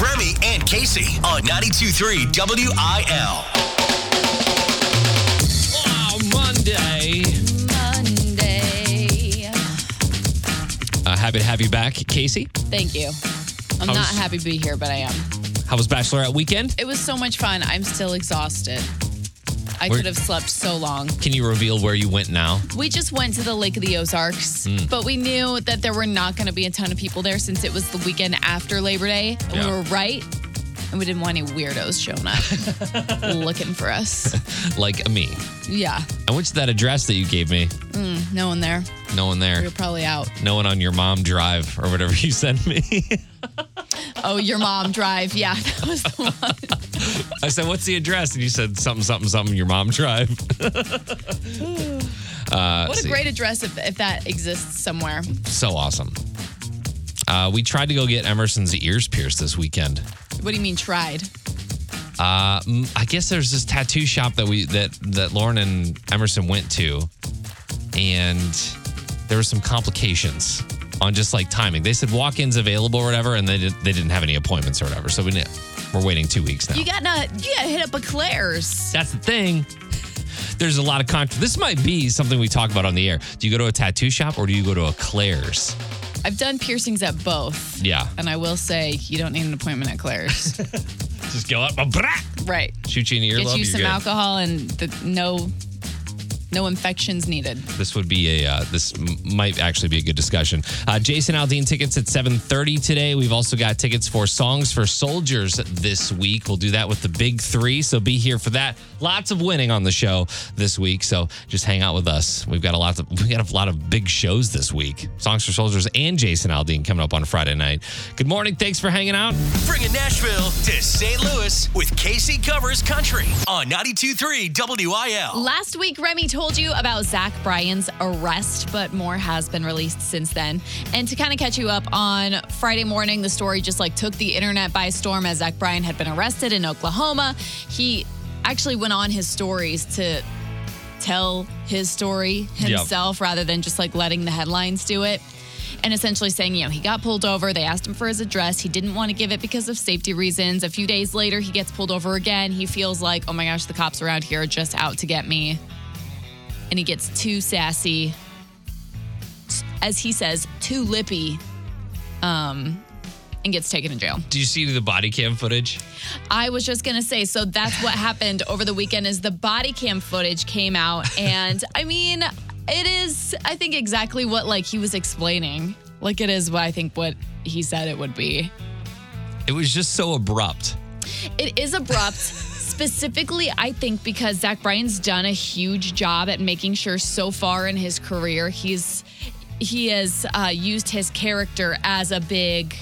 with Remy and Casey on 92.3 WIL. Oh, Monday. Happy to have you back, Casey. Thank you. I'm not happy to be here, but I am. How was Bachelorette weekend? It was so much fun. I'm still exhausted. I could have slept so long. Can you reveal where you went now? We just went to the Lake of the Ozarks, but we knew that there were not going to be a ton of people there since it was the weekend after Labor Day. Yeah. We were right, and we didn't want any weirdos showing up looking for us. Like me. Yeah. I went to that address that you gave me. No one there. No one there. We were probably out. No one on your mom drive or whatever you sent me. Oh, your mom drive. Yeah, that was the one. I said, what's the address? And you said something, your mom drive. What a great address if that exists somewhere. So awesome. We tried to go get Emerson's ears pierced this weekend. What do you mean tried? I guess there's this tattoo shop that Lauren and Emerson went to, and there were some complications on just like timing. They said walk-ins available or whatever, and they didn't have any appointments or whatever. So we're waiting 2 weeks now. You gotta hit up a Claire's. That's the thing. There's a lot of this might be something we talk about on the air. Do you go to a tattoo shop or do you go to a Claire's? I've done piercings at both. Yeah. And I will say you don't need an appointment at Claire's. Just go up. Right. Shoot you in the earlobe. Get you some alcohol and no infections needed. This would be this might actually be a good discussion. Jason Aldean tickets at 7:30 today. We've also got tickets for Songs for Soldiers this week. We'll do that with the big three, so be here for that. Lots of winning on the show this week, so just hang out with us. We've got a lot of big shows this week. Songs for Soldiers and Jason Aldean coming up on Friday night. Good morning. Thanks for hanging out. Bringing Nashville to St. Louis with Casey Covers Country on 92.3 WIL. Last week, Remy told you about Zach Bryan's arrest, but more has been released since then. And to kind of catch you up, on Friday morning, the story just took the internet by storm as Zach Bryan had been arrested in Oklahoma. He actually went on his stories to tell his story himself rather than just letting the headlines do it. And essentially saying, he got pulled over. They asked him for his address. He didn't want to give it because of safety reasons. A few days later, he gets pulled over again. He feels like, oh my gosh, the cops around here are just out to get me. And he gets too sassy, as he says, too lippy, and gets taken to jail. Do you see the body cam footage? I was just going to say, so that's what happened over the weekend is the body cam footage came out. And, it is, I think, exactly what, he was explaining. It is what I think what he said it would be. It was just so abrupt. It is abrupt. Specifically, I think because Zach Bryan's done a huge job at making sure so far in his career he has used his character as a big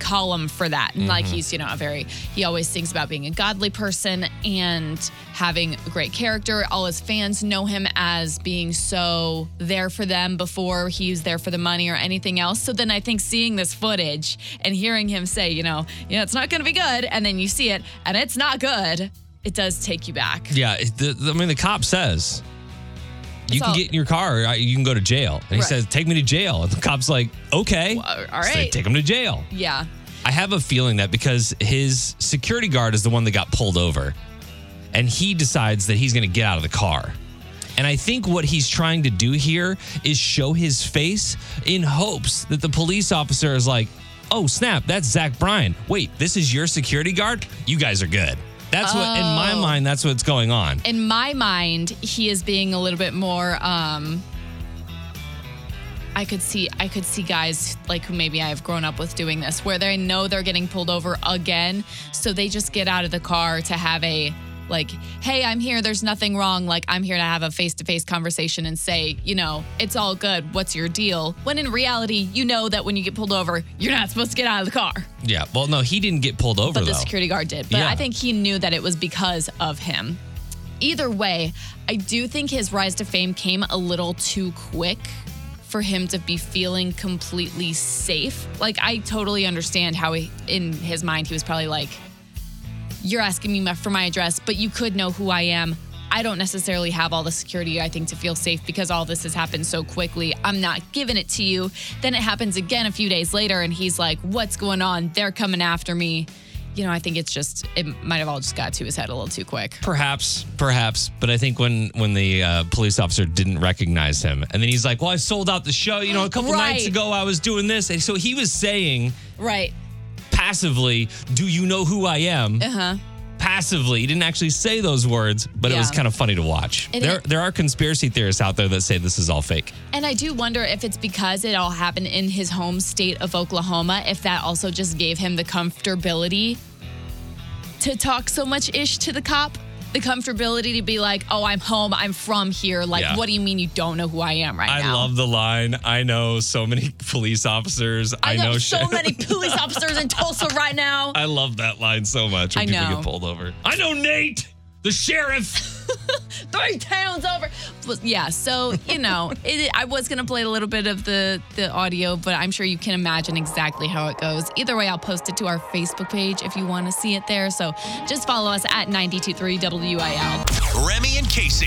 column for that. And he's, he always thinks about being a godly person and having a great character. All his fans know him as being so there for them before he was there for the money or anything else. So then I think seeing this footage and hearing him say, it's not going to be good. And then you see it and it's not good. It does take you back. Yeah. The cop says, you can get in your car or you can go to jail. And he says, take me to jail. And the cop's like, okay. Well, all right. So they take him to jail. Yeah. I have a feeling that because his security guard is the one that got pulled over and he decides that he's going to get out of the car. And I think what he's trying to do here is show his face in hopes that the police officer is like, oh, snap, that's Zach Bryan. Wait, this is your security guard? You guys are good. That's what, in my mind, that's what's going on. In my mind, he is being a little bit more, I could see guys who maybe I have grown up with doing this, where they know they're getting pulled over again, so they just get out of the car to have a, hey, I'm here, there's nothing wrong, I'm here to have a face-to-face conversation and say, it's all good, what's your deal? When in reality, that when you get pulled over, you're not supposed to get out of the car. Yeah, well, no, he didn't get pulled over, but the security guard did. But yeah. I think he knew that it was because of him. Either way, I do think his rise to fame came a little too quick for him to be feeling completely safe. I totally understand how he, in his mind, he was probably you're asking me for my address, but you could know who I am. I don't necessarily have all the security, I think, to feel safe because all this has happened so quickly. I'm not giving it to you. Then it happens again a few days later, and he's like, what's going on? They're coming after me. You know, I think it's just, it might have all just got to his head a little too quick. Perhaps. But I think when the police officer didn't recognize him, and then he's like, well, I sold out the show. You know, a couple nights ago, I was doing this. And so he was saying, passively, do you know who I am? Passively. He didn't actually say those words, but it was kind of funny to watch. There are conspiracy theorists out there that say this is all fake. And I do wonder if it's because it all happened in his home state of Oklahoma, if that also just gave him the comfortability to talk so much-ish to the cop. The comfortability to be like, oh, I'm home. I'm from here. Like, what do you mean you don't know who I am right now? I love the line. I know so many police officers. I know so many police officers in Tulsa right now. I love that line so much when people get pulled over. I know Nate, the sheriff. 3 towns over. Yeah, so, you know, I was going to play a little bit of the audio, but I'm sure you can imagine exactly how it goes. Either way, I'll post it to our Facebook page if you want to see it there. So just follow us at 92.3 WIL. Remy and Casey.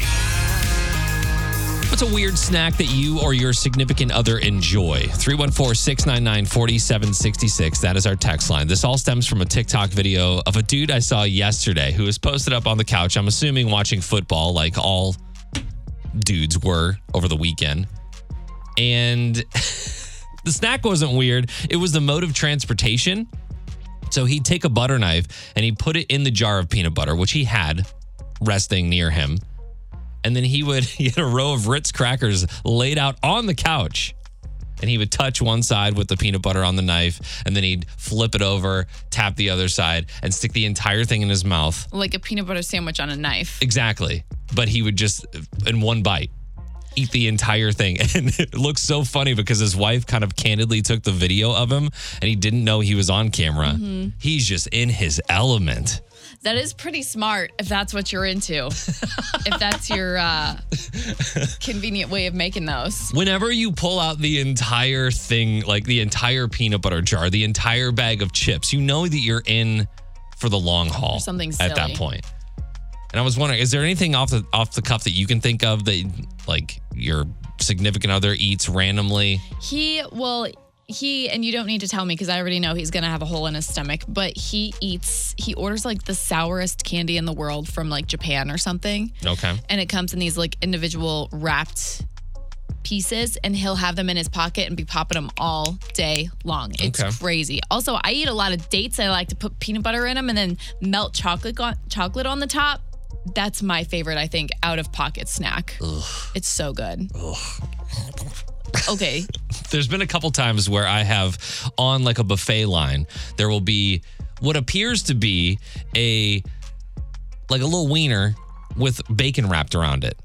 What's a weird snack that you or your significant other enjoy? 314-699-4766. That is our text line. This all stems from a TikTok video of a dude I saw yesterday who was posted up on the couch, I'm assuming watching football like all dudes were over the weekend. And the snack wasn't weird. It was the mode of transportation. So he'd take a butter knife and he'd put it in the jar of peanut butter, which he had resting near him. And then he had a row of Ritz crackers laid out on the couch. And he would touch one side with the peanut butter on the knife. And then he'd flip it over, tap the other side, and stick the entire thing in his mouth. Like a peanut butter sandwich on a knife. Exactly. But he would just, in one bite, eat the entire thing. And it looks so funny because his wife kind of candidly took the video of him. And he didn't know he was on camera. Mm-hmm. He's just in his element. That is pretty smart if that's what you're into, if that's your convenient way of making those. Whenever you pull out the entire thing, like the entire peanut butter jar, the entire bag of chips, you know that you're in for the long haul something silly at that point. And I was wondering, is there anything off the cuff that you can think of that like your significant other eats randomly? He and you don't need to tell me because I already know he's going to have a hole in his stomach, but he orders like the sourest candy in the world from like Japan or something. Okay. And it comes in these like individual wrapped pieces, and he'll have them in his pocket and be popping them all day long. It's crazy. Also, I eat a lot of dates. I like to put peanut butter in them and then melt chocolate on the top. That's my favorite, I think, out of pocket snack. Ugh. It's so good. Ugh. Okay. There's been a couple times where I have on like a buffet line, there will be what appears to be a little wiener with bacon wrapped around it.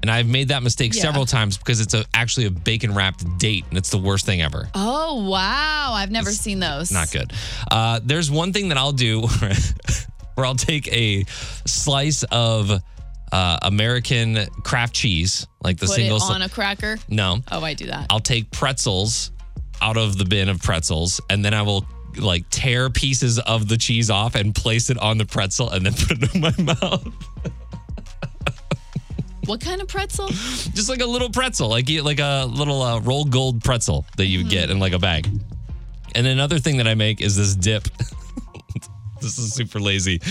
And I've made that mistake several times because it's actually a bacon wrapped date, and it's the worst thing ever. Oh, wow. I've never seen those. Not good. There's one thing that I'll do where I'll take a slice of American craft cheese, like the single. Put it on a cracker? No. Oh, I do that. I'll take pretzels out of the bin of pretzels, and then I will like tear pieces of the cheese off and place it on the pretzel and then put it in my mouth. What kind of pretzel? Just like a little pretzel, like a little roll gold pretzel that you get in like a bag. And another thing that I make is this dip. This is super lazy.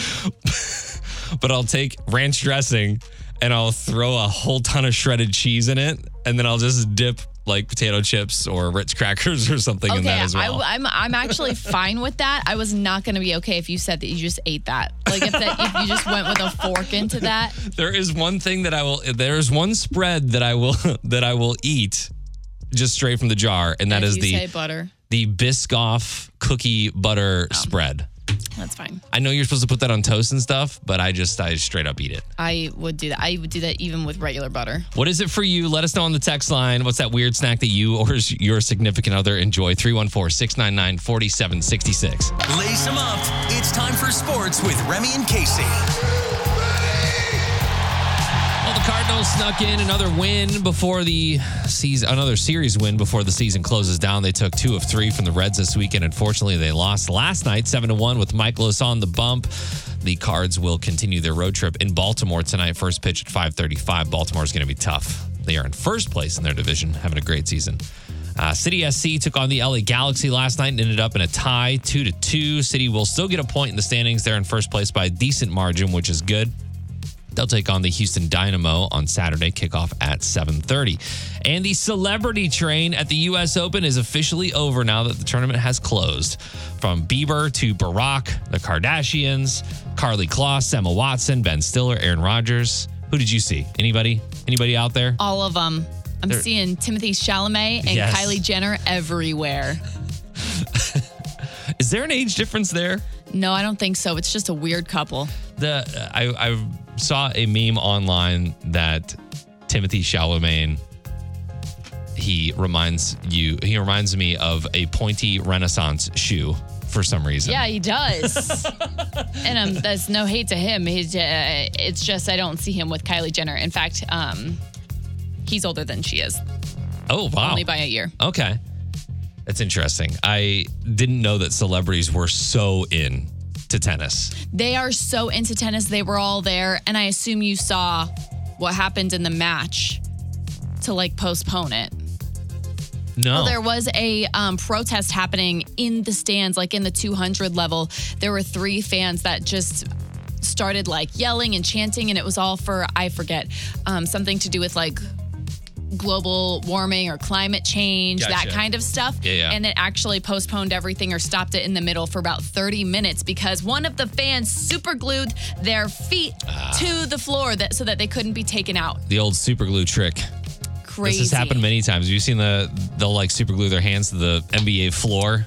But I'll take ranch dressing and I'll throw a whole ton of shredded cheese in it. And then I'll just dip like potato chips or Ritz crackers or something in that as well. I'm actually fine with that. I was not going to be okay if you said that you just ate that. Like if you just went with a fork into that. There is one thing that there's one spread that I will eat just straight from the jar. And that is the Biscoff cookie butter spread. That's fine. I know you're supposed to put that on toast and stuff, but I straight up eat it. I would do that. I would do that even with regular butter. What is it for you? Let us know on the text line. What's that weird snack that you or your significant other enjoy? 314-699-4766. Lace them up. It's time for sports with Remy and Casey. Cardinals snuck in another win before the season, another series win before the season closes down. They took 2 of 3 from the Reds this weekend. Unfortunately, they lost last night 7-1 with Mike Loss on the bump. The Cards will continue their road trip in Baltimore tonight. First pitch at 5:35. Baltimore's going to be tough. They are in first place in their division, having a great season. City SC took on the LA Galaxy last night and ended up in a tie, 2-2. City will still get a point in the standings. They're in first place by a decent margin, which is good. They'll take on the Houston Dynamo on Saturday, kickoff at 7:30. And the celebrity train at the U.S. Open is officially over now that the tournament has closed. From Bieber to Barack, the Kardashians, Karlie Kloss, Emma Watson, Ben Stiller, Aaron Rodgers. Who did you see? Anybody? Anybody out there? All of them. They're seeing Timothée Chalamet and yes. Kylie Jenner everywhere. Is there an age difference there? No, I don't think so. It's just a weird couple. I saw a meme online that Timothée Chalamet, he reminds me of a pointy Renaissance shoe for some reason. Yeah, he does. And that's no hate to him. It's just I don't see him with Kylie Jenner. In fact, he's older than she is. Oh, wow. Only by a year. Okay. That's interesting. I didn't know that celebrities were so into tennis. They are so into tennis. They were all there. And I assume you saw what happened in the match to, postpone it. No. Well, there was a protest happening in the stands, in the 200 level. There were 3 fans that just started, yelling and chanting. And it was all for, I forget, something to do with, global warming or climate change, that kind of stuff. Yeah. And it actually postponed everything or stopped it in the middle for about 30 minutes because one of the fans super glued their feet to the floor so that they couldn't be taken out. The old super glue trick. Crazy. This has happened many times. Have you seen they'll super glue their hands to the NBA floor?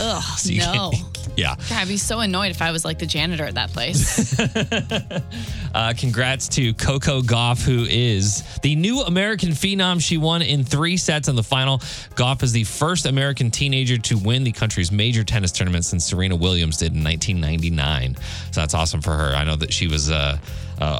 Ugh, so no. Yeah. God, I'd be so annoyed if I was the janitor at that place. Congrats to Coco Gauff, who is the new American phenom. She won in 3 sets in the final. Gauff is the first American teenager to win the country's major tennis tournament since Serena Williams did in 1999. So that's awesome for her. I know that she was a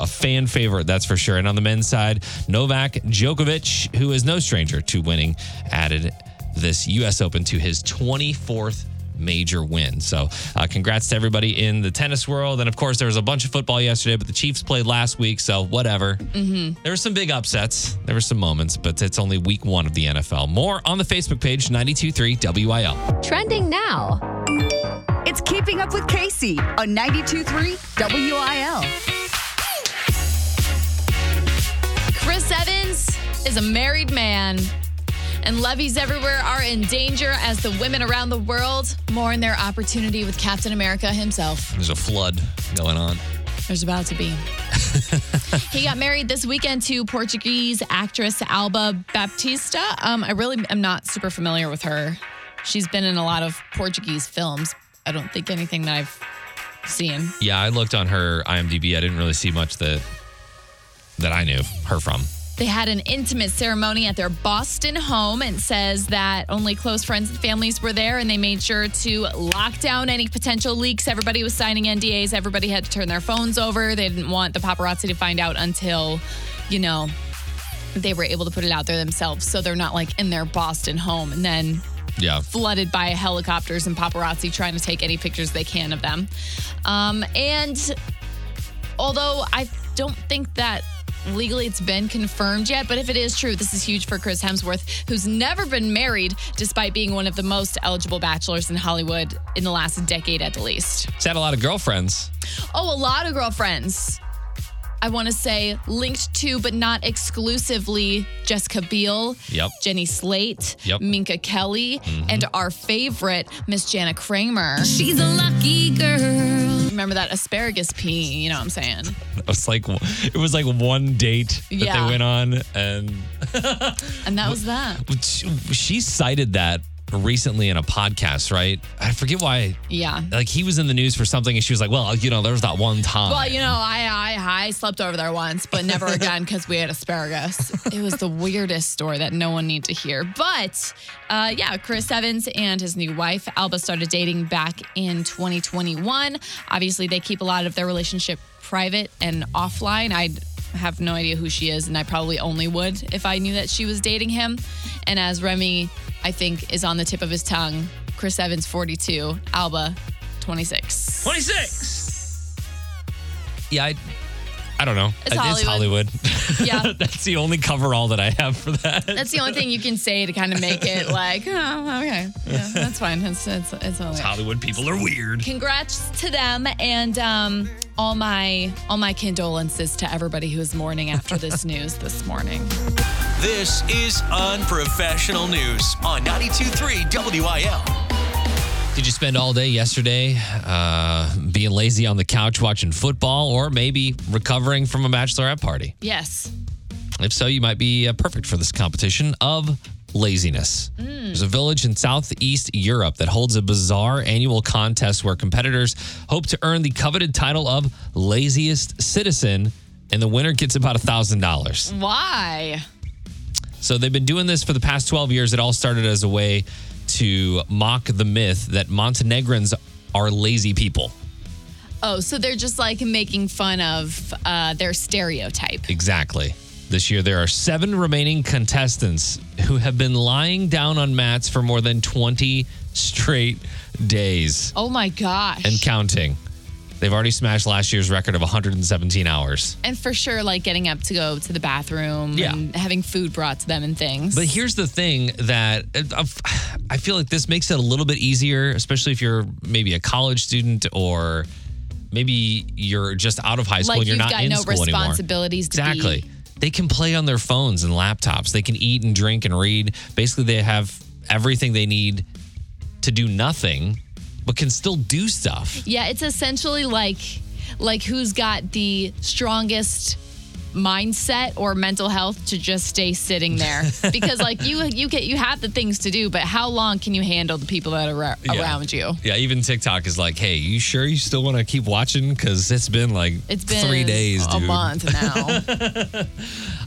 fan favorite, that's for sure. And on the men's side, Novak Djokovic, who is no stranger to winning, added this U.S. Open to his 24th major win. So congrats to everybody in the tennis world. And of course, there was a bunch of football yesterday, but the Chiefs played last week, so whatever. Mm-hmm. There were some big upsets. There were some moments, but it's only week 1 of the NFL. More on the Facebook page, 92.3 WIL. Trending now. It's Keeping Up with Casey on 92.3 WIL. Chris Evans is a married man. And levees everywhere are in danger as the women around the world mourn their opportunity with Captain America himself. There's a flood going on. There's about to be. He got married this weekend to Portuguese actress Alba Baptista. I really am not super familiar with her. She's been in a lot of Portuguese films. I don't think anything that I've seen. Yeah, I looked on her IMDb. I didn't really see much that I knew her from. They had an intimate ceremony at their Boston home and says that only close friends and families were there, and they made sure to lock down any potential leaks. Everybody was signing NDAs. Everybody had to turn their phones over. They didn't want the paparazzi to find out until, they were able to put it out there themselves. So they're not in their Boston home and then flooded by helicopters and paparazzi trying to take any pictures they can of them. And although I don't think that legally, it's been confirmed yet, but if it is true, this is huge for Chris Hemsworth, who's never been married, despite being one of the most eligible bachelors in Hollywood in the last decade at the least. He's had a lot of girlfriends. Oh, a lot of girlfriends. I want to say linked to, but not exclusively, Jessica Biel, Jenny Slate, Minka Kelly, and our favorite, Miss Jana Kramer. She's a lucky girl. Remember that asparagus pea, you know what I'm saying? It was one date that they went on. And that was that. She cited that recently in a podcast, right? I forget why. Yeah. He was in the news for something and she was like, well, there was that one time. Well, I slept over there once, but never again because we had asparagus. It was the weirdest story that no one needed to hear. But Chris Evans and his new wife, Alba, started dating back in 2021. Obviously, they keep a lot of their relationship private and offline. I have no idea who she is, and I probably only would if I knew that she was dating him. And as Remy, I think, is on the tip of his tongue, Chris Evans, 42, Alba, 26. 26! Yeah, I don't know. It's Hollywood. Yeah. That's the only coverall that I have for that. That's the only thing you can say to kind of make it like, oh, okay. Yeah, that's fine. It's all right. Hollywood people are weird. Congrats to them, and all my condolences to everybody who is mourning after this news this morning. This is Unprofessional News on 92.3 WIL. Did you spend all day yesterday being lazy on the couch watching football, or maybe recovering from a bachelorette party? Yes. If so, you might be perfect for this competition of laziness. There's a village in Southeast Europe that holds a bizarre annual contest where competitors hope to earn the coveted title of laziest citizen, and the winner gets about $1,000. Why? So they've been doing this for the past 12 years. It all started as a way to mock the myth that Montenegrins are lazy people. Oh, so they're just like making fun of their stereotype. Exactly. This year, there are 7 remaining contestants who have been lying down on mats for more than 20 straight days. Oh, my gosh. And counting. They've already smashed last year's record of 117 hours. And for sure, like getting up to go to the bathroom and having food brought to them and things. But here's the thing that I feel like this makes it a little bit easier, especially if you're maybe a college student, or maybe you're just out of high school, like, and you're not in school anymore. You've got no responsibilities to Exactly. They can play on their phones and laptops. They can eat and drink and read. Basically, they have everything they need to do nothing, but can still do stuff. Yeah, it's essentially like who's got the strongest mindset or mental health to just stay sitting there. Because like you have the things to do, but how long can you handle the people that are around you? Yeah, even TikTok is like, hey, you sure you still want to keep watching? Because it's been 3 days, dude. A month now.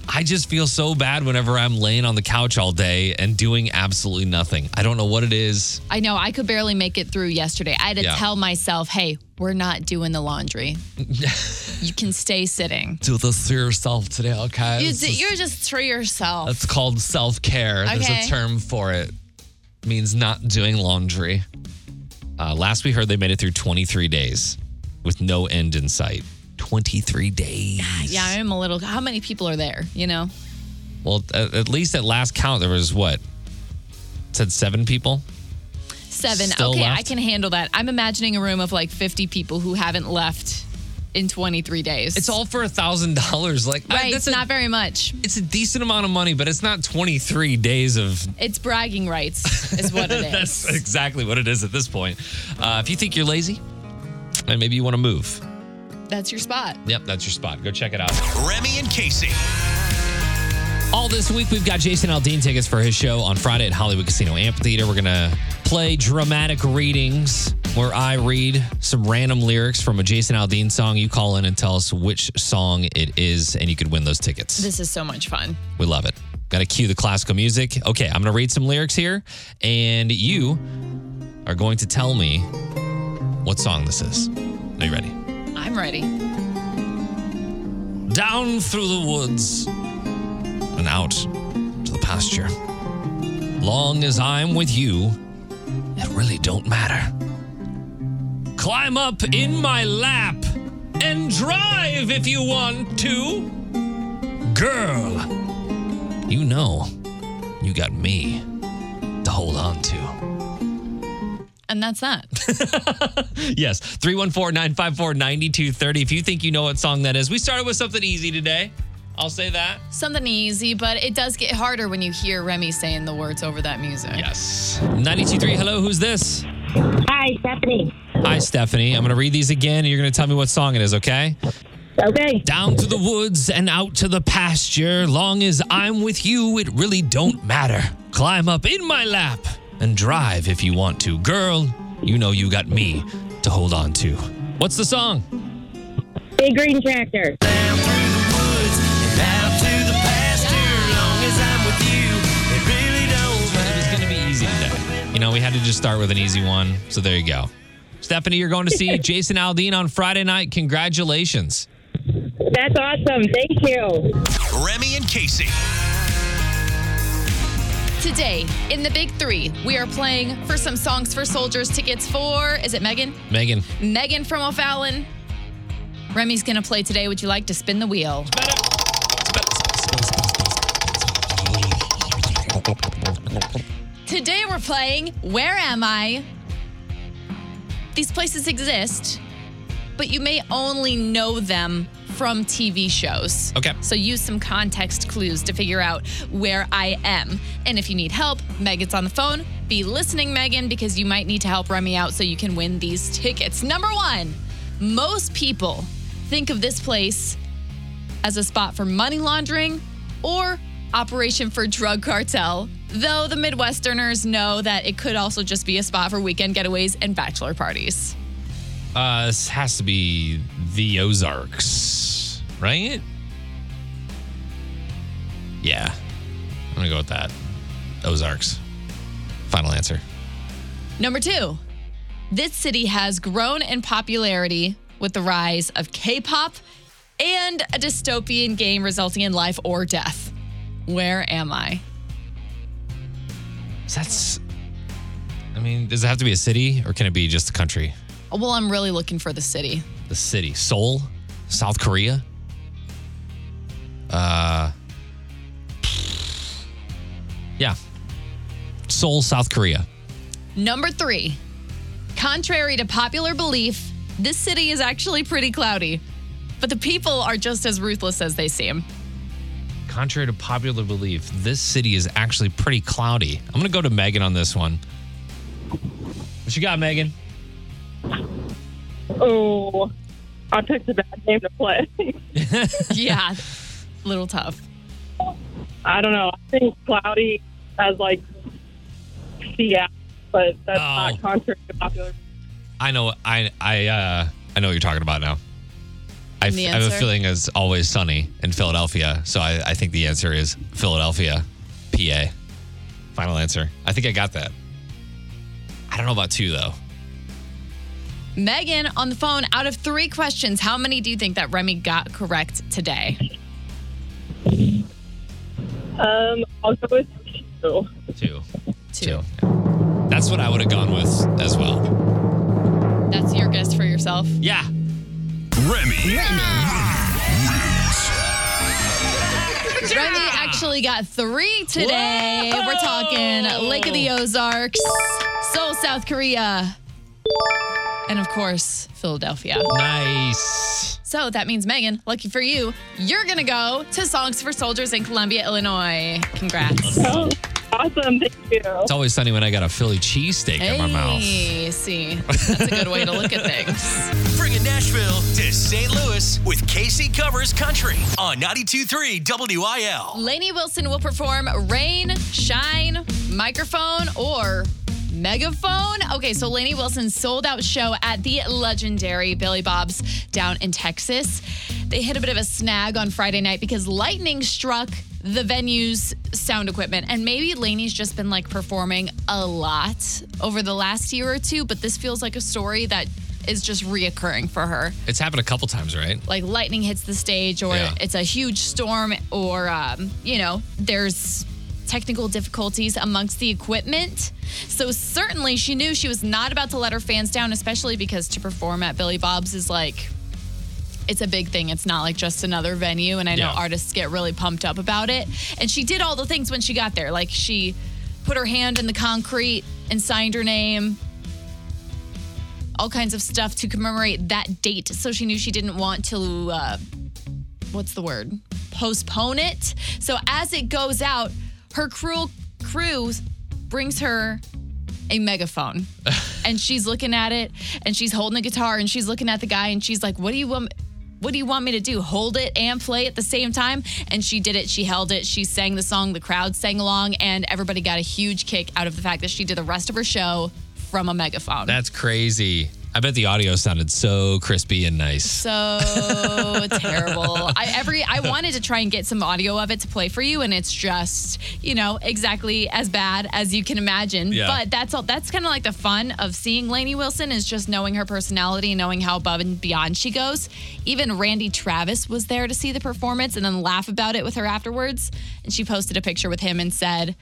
I just feel so bad whenever I'm laying on the couch all day and doing absolutely nothing. I don't know what it is. I know. I could barely make it through yesterday. I had to tell myself, hey, we're not doing the laundry. You can stay sitting. Do this to yourself today, okay? You're just to yourself. It's called self-care. Okay. There's a term for it. It means not doing laundry. Last we heard, they made it through 23 days with no end in sight. 23 days. Yeah, I'm a little... How many people are there, you know? Well, at least at last count, there was what? It said 7 people? 7. Still okay, left? I can handle that. I'm imagining a room of like 50 people who haven't left in 23 days. It's all for $1,000. Like, right, it's not very much. It's a decent amount of money, but it's not 23 days of... It's bragging rights is what it is. That's exactly what it is at this point. If you think you're lazy, and maybe you want to move... That's your spot. Yep, that's your spot. Go check it out. Remy and Casey. All this week, we've got Jason Aldean tickets for his show on Friday at Hollywood Casino Amphitheater. We're going to play dramatic readings where I read some random lyrics from a Jason Aldean song. You call in and tell us which song it is, and you could win those tickets. This is so much fun. We love it. Got to cue the classical music. Okay, I'm going to read some lyrics here, and you are going to tell me what song this is. Are you ready? I'm ready. Down through the woods and out to the pasture. Long as I'm with you, it really don't matter. Climb up in my lap and drive if you want to. Girl, you know you got me to hold on to. And that's that. Yes. 314-954-9230. If you think you know what song that is. We started with something easy today. I'll say that. Something easy, but it does get harder when you hear Remy saying the words over that music. Yes. 92.3. Hello, who's this? Hi, Stephanie. Hi, Stephanie. I'm going to read these again, and you're going to tell me what song it is, okay? Okay. Down to the woods and out to the pasture. Long as I'm with you, it really don't matter. Climb up in my lap. And drive if you want to. Girl, you know you got me to hold on to. What's the song? Big Green Tractor. Down through the woods and out to the pasture. Long as I'm with you, it really don't matter. It was going to be easy today. You know, we had to just start with an easy one. So there you go. Stephanie, you're going to see Jason Aldean on Friday night. Congratulations. That's awesome. Thank you. Remy and Casey. Today, in the Big Three, we are playing for some Songs for Soldiers tickets for, is it Megan? Megan from O'Fallon. Remy's going to play today. Would you like to spin the wheel? Today we're playing Where Am I? These places exist, but you may only know them from TV shows. Okay. So use some context clues to figure out where I am. And if you need help, Megan's on the phone. Be listening, Megan, because you might need to help Remy out so you can win these tickets. Number one, most people think of this place as a spot for money laundering or operation for drug cartel, though the Midwesterners know that it could also just be a spot for weekend getaways and bachelor parties. This has to be the Ozarks, right? Yeah. I'm going to go with that. Ozarks. Final answer. Number two. This city has grown in popularity with the rise of K-pop and a dystopian game resulting in life or death. Where am I? Does it have to be a city or can it be just a country? Well, I'm really looking for the city. The city. Seoul? South Korea? Yeah. Seoul, South Korea. Number three. Contrary to popular belief, this city is actually pretty cloudy, but the people are just as ruthless as they seem. Contrary to popular belief, this city is actually pretty cloudy. I'm going to go to Megan on this one. What you got, Megan? Oh, I picked a bad game to play. Yeah, a little tough. I don't know. I think cloudy as like Seattle, but that's not contrary to popular. I know. I know what you're talking about now. I have a feeling it's always sunny in Philadelphia, so I think the answer is Philadelphia, PA. Final answer. I think I got that. I don't know about two though. Megan on the phone, out of three questions, how many do you think that Remy got correct today? I'll go with two. Two. Yeah. That's what I would have gone with as well. That's your guess for yourself? Yeah. Remy. Remy actually got three today. Whoa. We're talking Lake of the Ozarks, Seoul, South Korea, and, of course, Philadelphia. Nice. So that means, Megan, lucky for you, you're going to go to Songs for Soldiers in Columbia, Illinois. Congrats. Oh, awesome. Thank you. It's always sunny when I got a Philly cheesesteak in my mouth. See, that's a good way to look at things. Bringing Nashville to St. Louis with Casey Covers Country on 92.3 WIL. Lainey Wilson will perform Rain, Shine, Microphone, or Megaphone. Okay, so Lainey Wilson's sold-out show at the legendary Billy Bob's down in Texas. They hit a bit of a snag on Friday night because lightning struck the venue's sound equipment. And maybe Lainey's just been, performing a lot over the last year or two, but this feels like a story that is just reoccurring for her. It's happened a couple times, right? Lightning hits the stage, or it's a huge storm, or, there's technical difficulties amongst the equipment. So certainly she knew she was not about to let her fans down, especially because to perform at Billy Bob's is it's a big thing. It's not just another venue. And I know artists get really pumped up about it. And she did all the things when she got there. She put her hand in the concrete and signed her name. All kinds of stuff to commemorate that date. So she knew she didn't want to, postpone it. So as it goes out, her crew brings her a megaphone, and she's looking at it, and she's holding a guitar, and she's looking at the guy, and she's like, what do you want me to do? Hold it and play at the same time? And she did it. She held it. She sang the song. The crowd sang along, and everybody got a huge kick out of the fact that she did the rest of her show from a megaphone. That's crazy. I bet the audio sounded so crispy and nice. So terrible. I wanted to try and get some audio of it to play for you, and it's just, you know, exactly as bad as you can imagine. Yeah. But that's kind of like the fun of seeing Lainey Wilson, is just knowing her personality, knowing how above and beyond she goes. Even Randy Travis was there to see the performance and then laugh about it with her afterwards. And she posted a picture with him and said,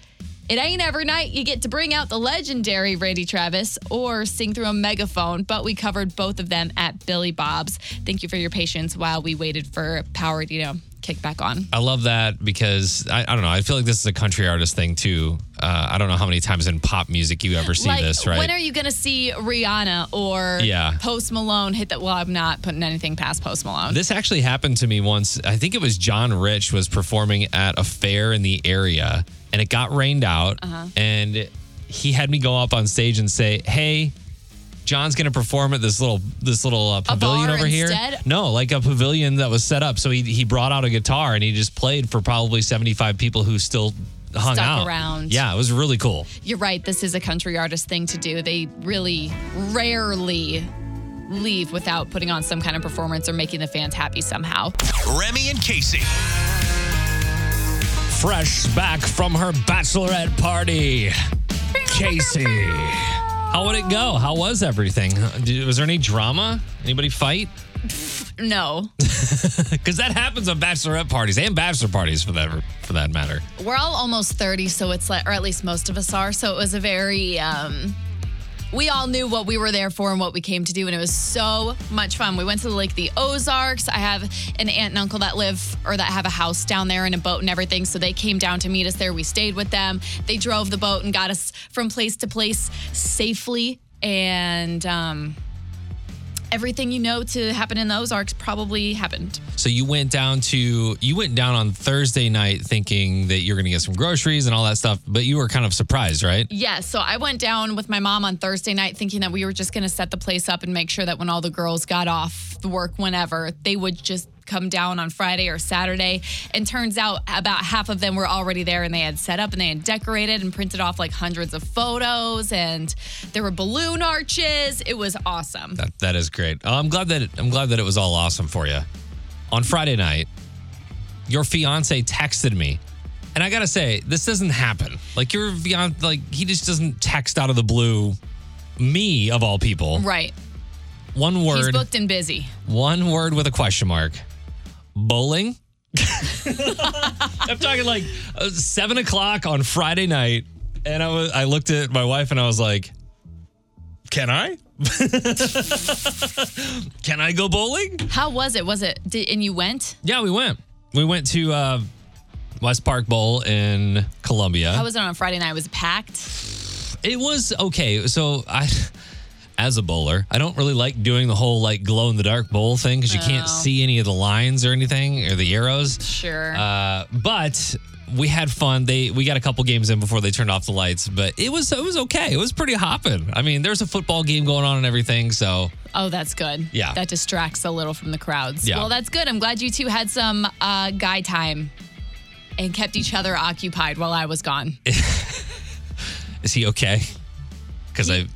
"It ain't every night you get to bring out the legendary Randy Travis or sing through a megaphone, but we covered both of them at Billy Bob's. Thank you for your patience while we waited for power to, you know, kick back on." I love that because, I don't know, I feel like this is a country artist thing too. I don't know how many times in pop music you ever see this, right? When are you going to see Rihanna or Post Malone hit that? Well, I'm not putting anything past Post Malone. This actually happened to me once. I think it was John Rich was performing at a fair in the area. And it got rained out, and he had me go up on stage and say, "Hey, John's going to perform at this little pavilion over here." No, like a pavilion that was set up. So he brought out a guitar and he just played for probably 75 people who still hung out around. Yeah, it was really cool. You're right. This is a country artist thing to do. They really rarely leave without putting on some kind of performance or making the fans happy somehow. Remy and Casey. Fresh back from her bachelorette party. Casey, how would it go? How was everything? Was there any drama? Anybody fight? No. Because that happens on bachelorette parties and bachelor parties for that matter. We're all almost 30, so it's like, or at least most of us are, so it was a very... we all knew what we were there for and what we came to do, and it was so much fun. We went to the Lake of the Ozarks. I have an aunt and uncle that have a house down there and a boat and everything, so they came down to meet us there. We stayed with them. They drove the boat and got us from place to place safely, and everything you know to happen in the Ozarks probably happened. So you went down on Thursday night thinking that you're going to get some groceries and all that stuff, but you were kind of surprised, right? Yeah, so I went down with my mom on Thursday night thinking that we were just going to set the place up and make sure that when all the girls got off the work whenever, they would just come down on Friday or Saturday. And turns out about half of them were already there, and they had set up and they had decorated and printed off like hundreds of photos, and there were balloon arches. It was awesome. That is great. I'm glad that it was all awesome for you. On Friday night, your fiance texted me, and I gotta say, this doesn't happen. Like, your fiance, like, he just doesn't text out of the blue me, of all people. Right. One word. He's booked and busy. One word with a question mark. Bowling? I'm talking like 7 o'clock on Friday night, and I looked at my wife and I was like, can I? Can I go bowling? How was it? And you went? Yeah, we went. We went to West Park Bowl in Columbia. How was it on Friday night? Was it packed? It was okay. So as a bowler, I don't really like doing the whole like glow in the dark bowl thing because you can't see any of the lines or anything or the arrows. Sure. But we had fun. We got a couple games in before they turned off the lights, but it was okay. It was pretty hopping. I mean, there's a football game going on and everything, so. Oh, that's good. Yeah. That distracts a little from the crowds. Yeah. Well, that's good. I'm glad you two had some guy time and kept each other occupied while I was gone. Is he okay? Because I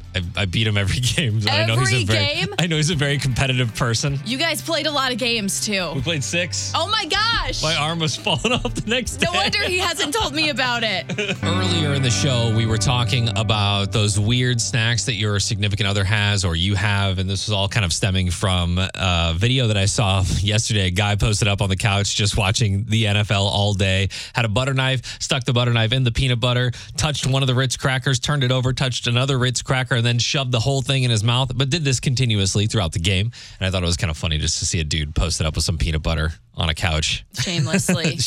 beat him every game. Every game? I know he's a very competitive person. You guys played a lot of games, too. We played 6. Oh, my gosh. My arm was falling off the next day. No wonder he hasn't told me about it. Earlier in the show, we were talking about those weird snacks that your significant other has or you have, and this was all kind of stemming from a video that I saw yesterday. A guy posted up on the couch just watching the NFL all day, had a butter knife, stuck the butter knife in the peanut butter, touched one of the Ritz crackers, turned it over, touched another Ritz cracker, and then shoved the whole thing in his mouth, but did this continuously throughout the game. And I thought it was kind of funny just to see a dude post it up with some peanut butter on a couch. Shamelessly.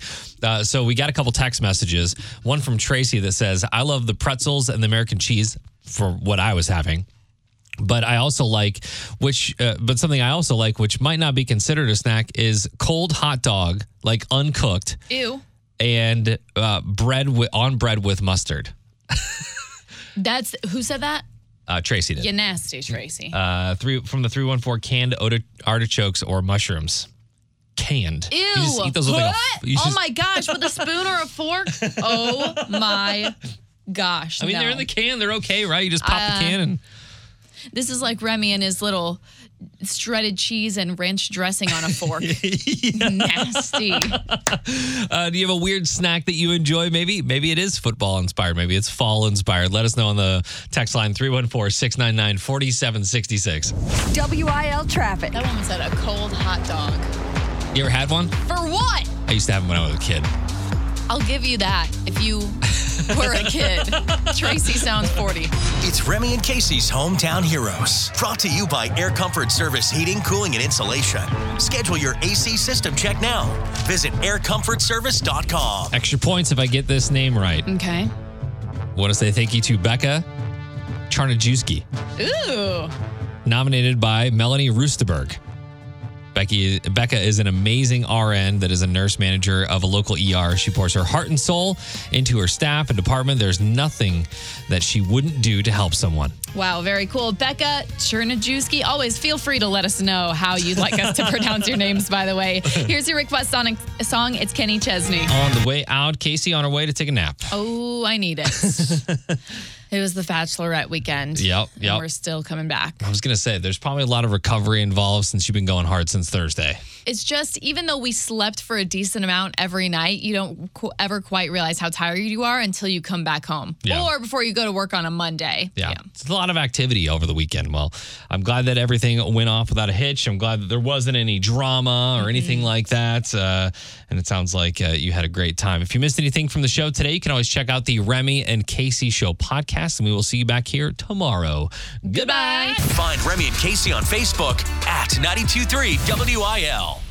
So we got a couple text messages. One from Tracy that says, "I love the pretzels and the American cheese for what I was having. But I also like, which might not be considered a snack, is cold hot dog, like uncooked." Ew. "And bread with mustard." That's who said that? Tracy did. You nasty, Tracy. From the 314, canned artichokes or mushrooms. Canned. Ew. You just eat those with my gosh, with a spoon or a fork? Oh my gosh. I mean, they're in the can. They're okay, right? You just pop the can and. This is like Remy and his little shredded cheese and ranch dressing on a fork. Nasty. Do you have a weird snack that you enjoy? Maybe it is football inspired. Maybe it's fall inspired. Let us know on the text line 314-699-4766. WIL traffic. That woman said a cold hot dog. You ever had one? For what? I used to have them when I was a kid. I'll give you that if you were a kid. Tracy sounds 40. It's Remy and Casey's Hometown Heroes. Brought to you by Air Comfort Service Heating, Cooling, and Insulation. Schedule your AC system check now. Visit aircomfortservice.com. Extra points if I get this name right. Okay. I want to say thank you to Becca Charnajewski. Ooh. Nominated by Melanie Roosterberg. Becca is an amazing RN that is a nurse manager of a local ER. She pours her heart and soul into her staff and department. There's nothing that she wouldn't do to help someone. Wow, very cool. Becca Charnajewski, always feel free to let us know how you'd like us to pronounce your names, by the way. Here's your request song. It's Kenny Chesney. On the way out, Casey on her way to take a nap. Oh, I need it. It was the Bachelorette weekend. Yep. And we're still coming back. I was going to say, there's probably a lot of recovery involved since you've been going hard since Thursday. It's just, even though we slept for a decent amount every night, you don't ever quite realize how tired you are until you come back home. Yeah. Or before you go to work on a Monday. Yeah. It's a lot of activity over the weekend. Well, I'm glad that everything went off without a hitch. I'm glad that there wasn't any drama or anything like that. And it sounds like you had a great time. If you missed anything from the show today, you can always check out the Remy and Casey Show podcast. And we will see you back here tomorrow. Goodbye. Find Remy and Casey on Facebook at 92.3 WIL.